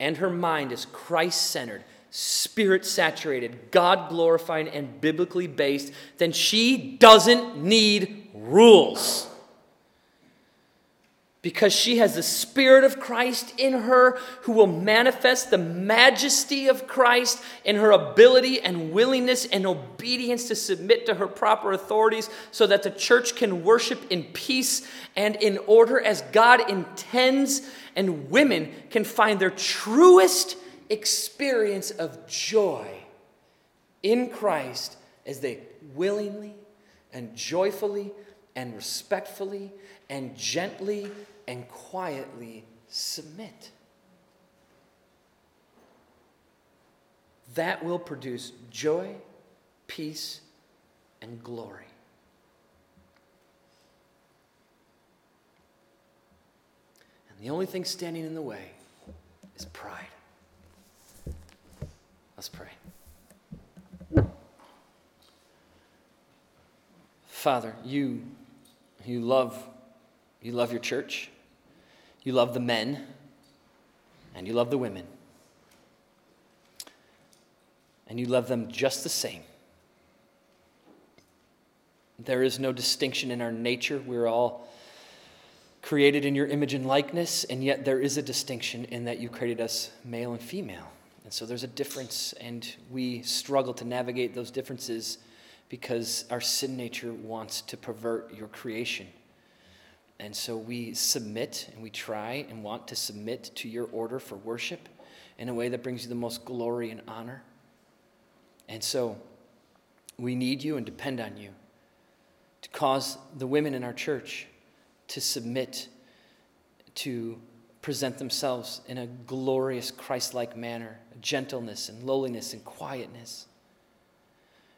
and her mind is Christ-centered, Spirit-saturated, God-glorifying, and biblically based, then she doesn't need rules. Because she has the Spirit of Christ in her, who will manifest the majesty of Christ in her ability and willingness and obedience to submit to her proper authorities so that the church can worship in peace and in order as God intends, and women can find their truest experience of joy in Christ as they willingly and joyfully and respectfully and gently and quietly submit. That will produce joy, peace, and glory. And the only thing standing in the way is pride. Let's pray. Father, you love your church, you love the men, and you love the women. And you love them just the same. There is no distinction in our nature. We're all created in your image and likeness, and yet there is a distinction in that you created us male and female. And so there's a difference, and we struggle to navigate those differences because our sin nature wants to pervert your creation. And so we submit, and we try and want to submit to your order for worship in a way that brings you the most glory and honor. And so we need you and depend on you to cause the women in our church to submit, to present themselves in a glorious Christ-like manner, gentleness and lowliness and quietness,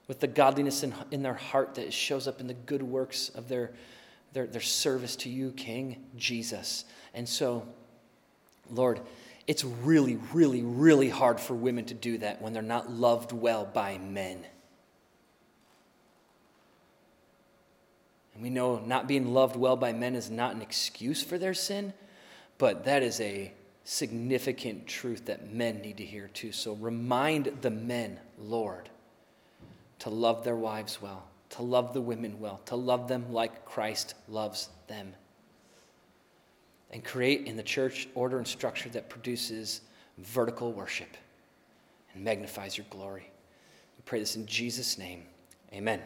with the godliness in their heart that shows up in the good works of their service to you, King Jesus. And so, Lord, it's really, really, really hard for women to do that when they're not loved well by men. And we know not being loved well by men is not an excuse for their sin, but that is a significant truth that men need to hear too. So remind the men, Lord, to love their wives well, to love the women well, to love them like Christ loves them. And create in the church order and structure that produces vertical worship and magnifies your glory. We pray this in Jesus' name. Amen.